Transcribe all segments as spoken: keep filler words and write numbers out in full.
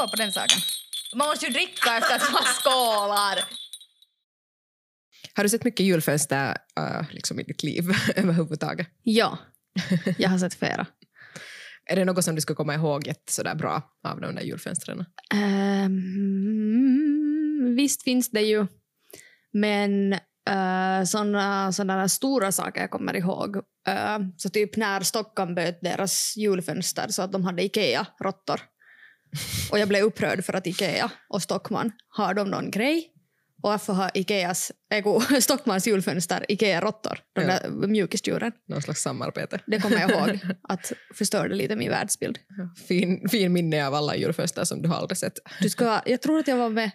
skål på den saken. Man måste ju dricka efter att man skålar. Har du sett mycket julfönster uh, liksom i ditt liv överhuvudtaget? Ja, jag har sett flera. Är det något som du ska komma ihåg ett sådär bra av de där julfönstren? Um, visst finns det ju. Men uh, sådana, sådana stora saker jag kommer ihåg. Uh, så typ när Stockmann böt deras julfönster så att de hade IKEA-råttor. Och jag blev upprörd för att IKEA och Stockmann, har de någon grej? Och varför har Ikeas, äh, Stockmanns julfönster Ikea-råttor? De där ja. mjukisdjuren. Någon slags samarbete. Det kommer jag ihåg. Att förstörde lite min världsbild. Fin, fin minne av alla julfönster som du har aldrig sett. Du ska, jag tror att jag var med...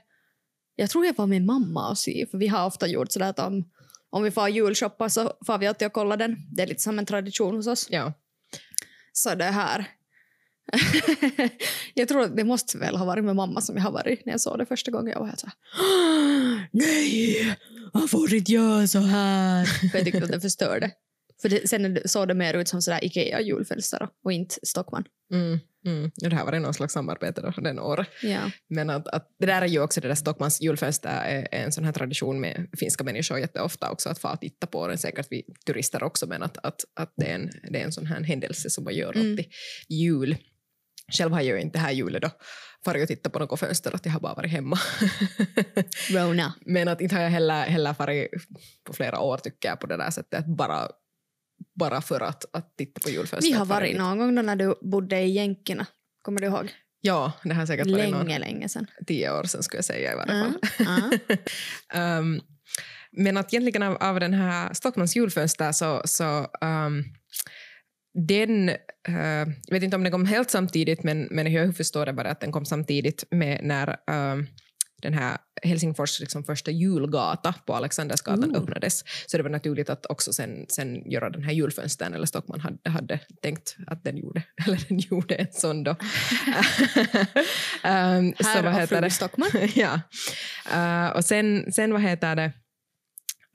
Jag tror jag var med mamma och sy. För vi har ofta gjort sådär att om, om vi får julshoppa så får vi alltid och kolla den. Det är lite som en tradition hos oss. Ja. Så det här... jag tror att det måste väl ha varit med mamma som jag har varit när jag såg det första gången. Jag var här så här, nej, han får inte göra så här. För jag tyckte att det förstörde. För det, sen såg det mer ut som sådär IKEA-julfönster och inte Stockmann. Mm, mm. Det här var det någon slags samarbete då, den året. Ja. Men att, att det där är ju också det där Stockmanns julfönster är en sån här tradition med finska människor jätteofta också att få att titta på den. Säkert vi turister också, men att, att, att det, är en, det är en sån här händelse som man gör alltid mm. jul. Själv har jag ju inte här julen då för att titta på något fönster att jag har bara varit hemma. Rona. Men att inte har jag heller, heller farit på flera år tycker jag på det där sättet att bara, bara för att, att titta på julfönster. Vi har varit någon gång då när du bodde i Jänkerna. Kommer du ihåg? Ja, det har säkert varit länge, någon, länge sedan. Tio år sedan skulle jag säga i varje fall. Uh, uh. um, men att egentligen av, av den här Stockmanns julfönster så... så um, den, jag uh, vet inte om den kom helt samtidigt men, men jag förstår det bara att den kom samtidigt med när uh, den här Helsingfors liksom, första julgata på Alexandersgatan uh. öppnades. Så det var naturligt att också sen, sen göra den här julfönstern eller Stockmann hade, hade tänkt att den gjorde, eller den gjorde en sån då. um, här så, och fru Stockmann. ja. Uh, och sen, sen vad heter det?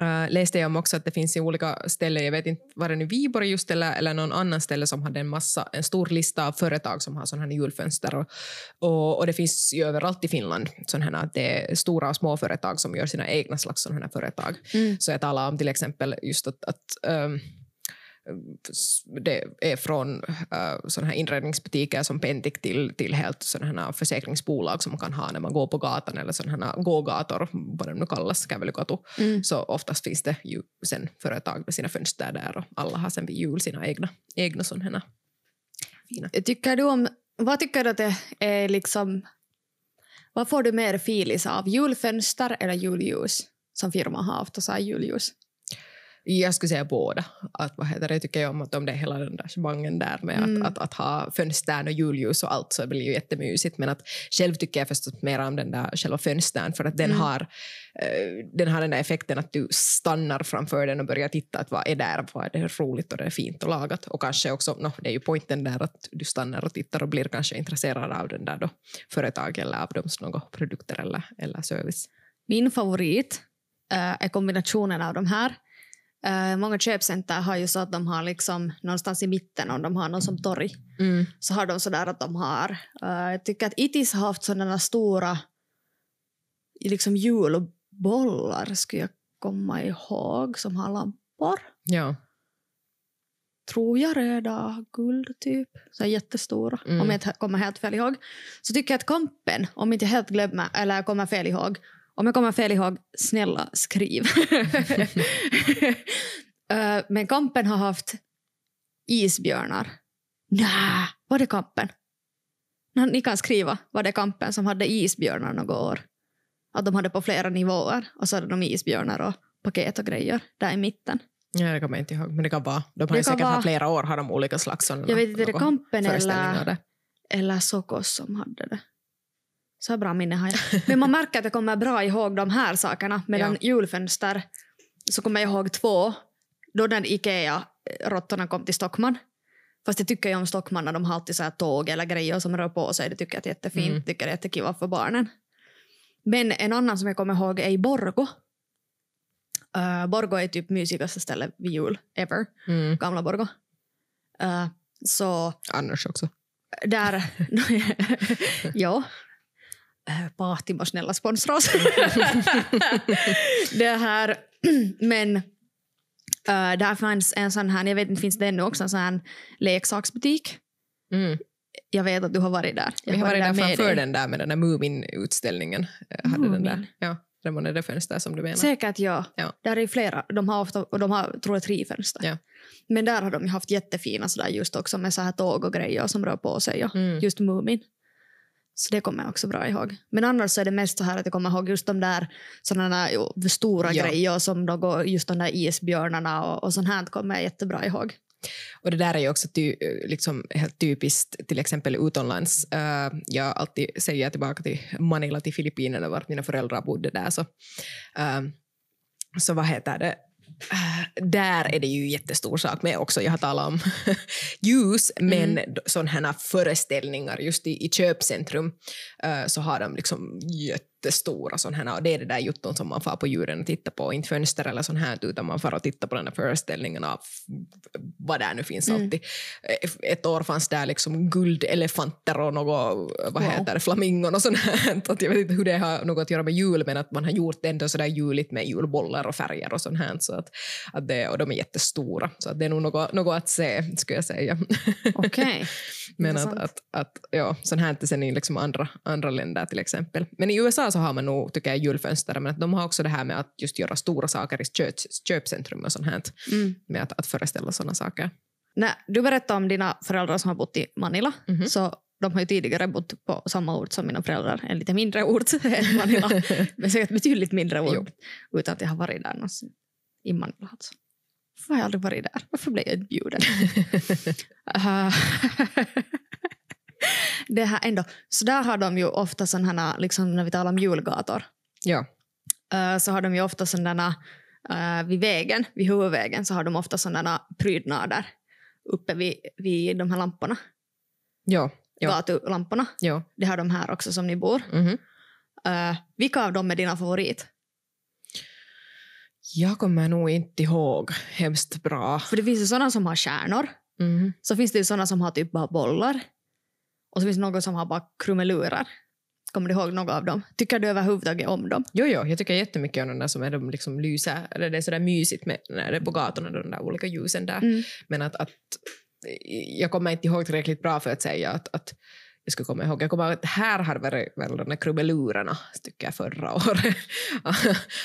Uh, läste jag om också att det finns i olika ställen, jag vet inte var det nu Viborg just eller, eller någon annan ställe som hade en massa, en stor lista av företag som har sådana här julfönster och, och, och det finns ju överallt i Finland sådana här, det är stora och små företag som gör sina egna slags sådana här företag. Mm. Så jag talar om till exempel just att, att um, det är från uh, såna här inredningsbutiker som Pentik till, till helt såna här försäkringsbolag som man kan ha när man går på gatan eller såna här gågator, vad de nu kallas, Kavelikatu. Mm. Så oftast finns det ju sen företag med sina fönster där och alla har sen vid jul sina egna, egna såna här fina. Tycker du om, vad tycker du att det är liksom, vad får du mer filis av, julfönster eller julljus som firman har haft och så här julljus? Jag skulle säga båda. Att, vad heter det, tycker jag om, att om det är hela den där smangen där med mm. att, att, att ha fönstern och julljus och allt så blir ju jättemysigt. Men att själv tycker jag förstås mer om den där själva fönstern för att den, mm. har, eh, den har den där effekten att du stannar framför den och börjar titta att vad är där, vad är det roligt och det är fint och lagat. Och kanske också, no, det är ju pointen där att du stannar och tittar och blir kanske intresserad av den där då, företag eller av dems några produkter eller, eller service. Min favorit äh, är kombinationen av de här. Uh, många köpcenter har ju så att de har liksom någonstans i mitten om de har någon som torg mm. så har de sådär att de har uh, jag tycker att Itis har haft sådana stora liksom julbollar skulle jag komma ihåg som har lampor ja. tror jag röda guld typ så jättestora mm. om jag kommer helt fel ihåg så tycker jag att kampen om inte helt glömmer eller kommer fel ihåg om jag kommer fel ihåg, snälla skriv. uh, men kampen har haft isbjörnar. Nä, var det kampen? Ni kan skriva, var det kampen som hade isbjörnar några år? Att de hade på flera nivåer. Och så hade de isbjörnar och paket och grejer där i mitten. Ja, det kommer jag inte ihåg. Men det kan vara, de har ju säkert haft flera år, har de olika slags sådana. Jag vet inte, är det kampen eller, eller Sokos som hade det? Så bra minne har jag. Men man märker att jag kommer bra ihåg de här sakerna. Medan ja. julfönster så kommer jag ihåg två. Då när Ikea-råttorna kom till Stockmann. Fast jag tycker ju om Stockmann när de har alltid så här tåg eller grejer som rör på sig. Det tycker jag är jättefint. Mm. Tycker det är jättekiva för barnen. Men en annan som jag kommer ihåg är i Borgo. Uh, Borgo är typ mysigaste ställe vid jul ever. Mm. Gamla Borgo. Uh, så... Annars också. Där... ja... Pahtimo, snälla sponsra oss. Det här, men äh, där fanns en sån här, jag vet inte, finns det ännu också en sån här leksaksbutik? Mm. Jag vet att du har varit där. Jag Vi har varit där, där framför den där med den där Moomin-utställningen. Hade Moomin. Den där, ja. Den var det fönster som du menar. Säkert ja. ja. Där är flera, de har ofta, och de har tror jag tre fönster. Ja. Men där har de haft jättefina sådär just också med så här tåg och grejer som rör på sig. Ja. Mm. Just Moomin. Så det kommer jag också bra ihåg. Men annars är det mest så här att jag kommer ihåg just de där sådana stora ja. grejer som då går, just de där isbjörnarna och, och sånt här kommer jag jättebra ihåg. Och det där är ju också ty, liksom helt typiskt till exempel utomlands. Uh, jag alltid säger tillbaka till Manila, till Filippinerna, vart mina föräldrar bodde där. Så, uh, så vad heter det? Uh, där är det ju jättestor sak med också. Jag har talat om ljus, men mm. sådana här föreställningar just i, i köpcentrum uh, så har de liksom jättestora sådana här. Och det är det där jutton som man far på djuren och tittar på. Inte fönster eller sån här, utan man far och tittar på den här föreställningen av vad där nu finns mm. alltid. Ett år fanns där liksom guldelefanter och något, vad wow. heter det, flamingon och sånt här. Att jag vet inte hur det har något att göra med jul, men att man har gjort ändå sådär juligt med julbollar och färger och sånt här. Så att, att det, och de är jättestora. Så att det är nog något, något att se, skulle jag säga. Okej. Okay. Men att, att, att, ja, sånt här inte sen i liksom andra, andra länder till exempel. Men i U S A så har man nog, tycker jag, julfönster, men att de har också det här med att just göra stora saker i köp, köpcentrum och sånt här. Mm. Med att, att föreställa sådana saker. När du berättade om dina föräldrar som har bott i Manila, mm-hmm. så de har ju tidigare bott på samma ort som mina föräldrar. En lite mindre ort än Manila. Men säkert betydligt mindre ort. Jo. Utan att jag har varit där någonsin. I Manila alltså. Varför har jag aldrig varit där? Varför blev jag bjuden? uh, det här ändå. Så där har de ju ofta sådana, liksom när vi talar om julgator. Ja. Uh, så har de ju ofta sådana, uh, vid vägen, vid huvudvägen, så har de ofta sådana prydnader uppe vid, vid de här lamporna. Ja. ja. Gatulamporna. Ja. Det har de här också som ni bor. Mm-hmm. uh, vilka av dem är dina favorit? Jag kommer nog inte ihåg hemskt bra. För det finns ju sådana som har kärnor. Mm. Så finns det ju sådana som har typ bara bollar. Och så finns det någon som har bara krumelurar. Kommer du ihåg några av dem? Tycker du överhuvudtaget om dem? Jo, jo, jag tycker jättemycket om de där som är de liksom lysa. Eller det är sådär mysigt med, när det är på gatorna, de där olika ljusen där. Mm. Men att, att jag kommer inte ihåg tillräckligt bra för att säga att, att jag skulle komma ihåg. Jag kommer ihåg att här har varit väl de där krumelurarna, tycker jag, förra året.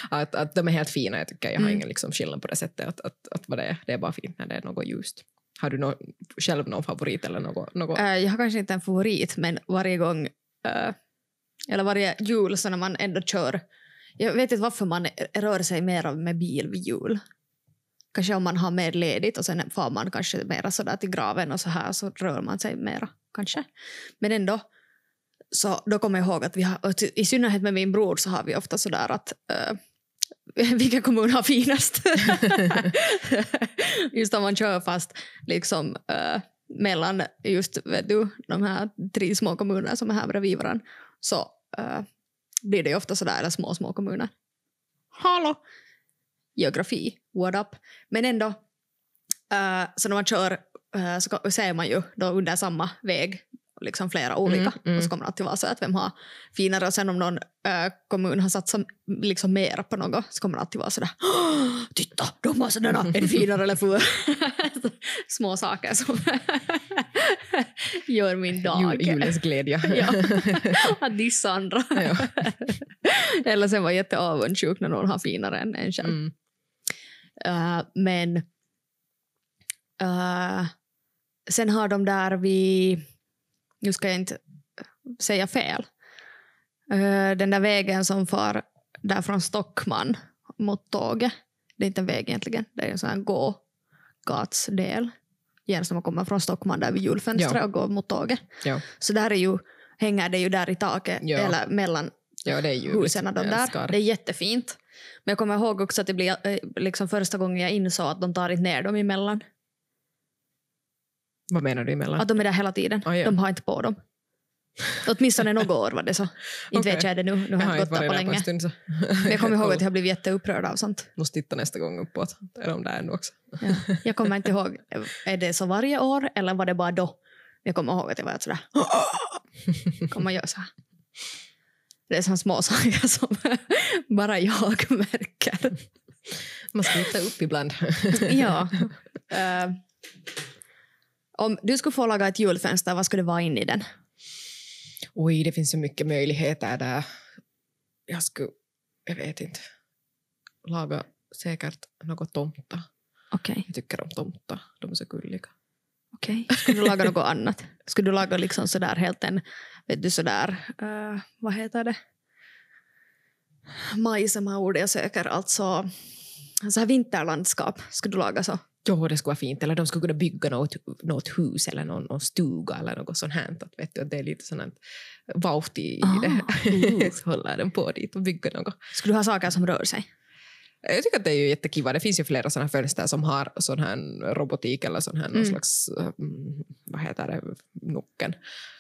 att, att de är helt fina, jag tycker. Jag har mm. ingen liksom skillnad på det sättet. Att, att, att vad det, är. Det är bara fint när det är något ljust. Har du no, själv någon favorit eller något? något? Äh, jag har kanske inte en favorit, men varje gång äh, eller varje jul så när man ändå kör. Jag vet inte varför man rör sig mer med bil vid jul. Kanske om man har mer ledigt och sen far man kanske mera sådär till graven och så här, så rör man sig mera kanske. Men ändå, så då kommer jag ihåg att vi har, i synnerhet med min bror så har vi ofta sådär att uh, vilken kommun har finast? Just om man kör fast liksom uh, mellan just, vet du, de här tre små kommunerna som är här bredvid varann, så uh, blir det ju ofta sådär, eller små små kommuner. Hallå! Geografi, what up. Men ändå, uh, så när man kör uh, så ser man ju då under samma väg liksom flera olika. Mm, mm. Och så kommer det alltid vara så att vem har finare. Och sen om någon uh, kommun har satsat liksom mer på något, så kommer det alltid vara sådär, titta, de har sådana, är det finare eller för? Små saker som gör min dag. Jul, julens glädje. Ja, att dissa andra. Ja. Eller sen var jag jätteavundsjuk när någon har finare än en själv. Mm. Uh, men uh, sen har de där vi, nu ska jag inte säga fel, uh, den där vägen som far där från Stockmann mot tåget. Det är inte en väg egentligen, det är en sån här gågatsdel. Gärna som man kommer från Stockmann där vid julfönstret, ja. Och går mot tåget. Ja. Så där är ju, hänger det ju där i taket, ja. Eller mellan, ja, det är ju husen. De där. Det är jättefint. Men jag kommer ihåg också att det blev liksom första gången jag insåg att de tar inte ner dem emellan. Vad menar du emellan? Att de är där hela tiden. Oh, yeah. De har inte på dem. Åtminstone något år var det så. Inte okay. Vet jag det nu. Nu har jag, jag gått där på länge. På Men jag kommer ihåg att jag blev jätteupprörd av sånt. Måste titta nästa gång uppåt. Är de där nu också? Ja. Jag kommer inte ihåg. Är det så varje år eller var det bara då? Jag kommer ihåg att jag var sådär. Kommer man göra så här? Det är sådana små saker som bara jag märker. Man ska hitta upp ibland. Ja. Uh, om du skulle få laga ett julfönster, vad skulle det vara in i den? Oj, det finns så mycket möjligheter där. Jag skulle, jag vet inte, laga säkert något tomta. Okej. Okay. Jag tycker om tomta, de är så gulliga. Okej, okay. Skulle du laga något annat? Skulle du laga liksom sådär helt en, vet du sådär, uh, vad heter det? Majsamaord, jag söker alltså så här vinterlandskap. Skulle du laga så? Jo, det skulle vara fint. Eller de skulle kunna bygga något, något hus eller någon, någon stuga eller något sånt här. Att, vet du, att det är lite sånt här vaut i ah, det. Uh. Så håller den på dit och bygger något. Skulle du ha saker som rör sig? Jag tycker att det är ju jättekiva. Det finns ju flera sådana fönster som har sån här robotik eller sån här mm. någon slags, vad heter det, nocken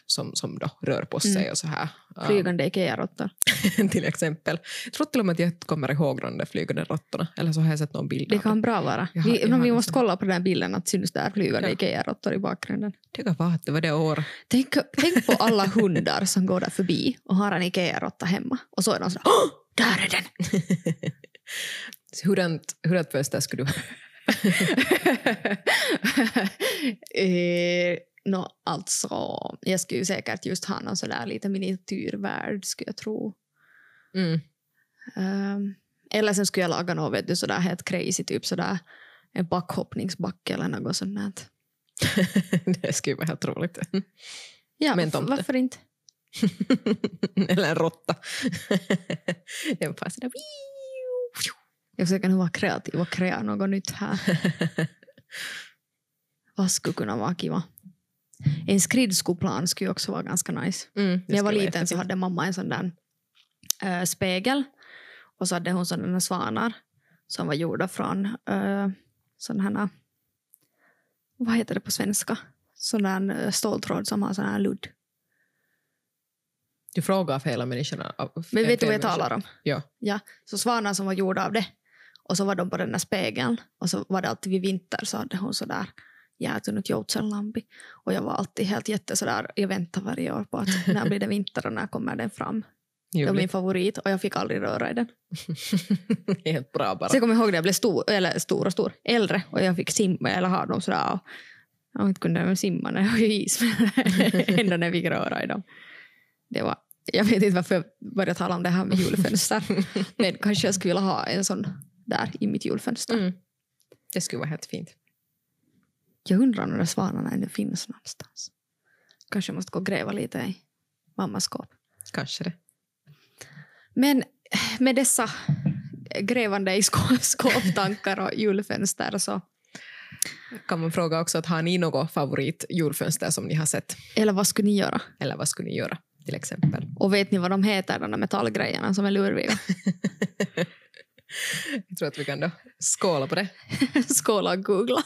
som, som då rör på sig mm. och så här. Flygande IKEA-råttor. Till exempel. Jag tror till och med att jag kommer ihåg de flygande råttorna. Eller så har jag sett någon bild. Det kan bra vara. Vi, har, men vi måste kolla på den bilden att syns där flygande ja. IKEA-råttor i bakgrunden. Tänk på att det var det år. Tänk, tänk på alla hundar som går där förbi och har en IKEA-råtta hemma. Och så är de så här, oh, där är den! Hurdant, hurdant fönster skulle du ha? eh, no, alltså, jag skulle ju säkert just ha någon sådär lite miniatyrvärld skulle jag tro. Mm. Um, eller sen skulle jag laga något, vet du, sådär helt crazy typ sådär en backhoppningsbacke eller något sånt. Det skulle vara helt roligt. Ja, men varför, varför inte? Eller en råtta. Den passar där. Jag försöker nog vara kreativ och krea något nytt här. Vad skulle kunna vara kiva? En skridskoplan skulle också vara ganska nice. Mm, när jag var liten vara så hade mamma en sån där äh, spegel. Och så hade hon sådana svanar som var gjorda från äh, sådana här, vad heter det på svenska? Sådana äh, ståltråd som har sådana här ludd. Du frågar för hela människorna. Av, men vet du vad jag talar om? Ja. ja. Så svanar som var gjorda av det. Och så var de på den där spegeln. Och så var det alltid vid vinter så hade hon sådär jätunut joutsenlampi. Och jag var alltid helt jätte sådär. Jag väntar varje år på att när blir det vinter och när kommer den fram. Juligt. Det var min favorit och jag fick aldrig röra i den. Helt bra bara. Så jag kommer ihåg det. Jag blev stor, eller stor och stor. Äldre. Och jag fick simma eller ha dem sådär. Och jag inte kunde simma när jag var i is. Ändå när jag fick röra i dem. Det var, jag vet inte varför jag började tala om det här med julfönster. Men kanske jag skulle vilja ha en sån där i mitt julfönster. Mm. Det skulle vara helt fint. Jag undrar om de där svanarna ännu finns någonstans. Kanske måste gå och gräva lite i mammas skåp. Kanske det. Men med dessa grävande i skåptankar och julfönster så... Kan man fråga också att har ni något favorit julfönster som ni har sett? Eller vad skulle ni göra? Eller vad skulle ni göra till exempel? Och vet ni vad de heter, de där metallgrejerna som är lurviga? Jag tror att vi kan då skåla på det. Skåla och googla.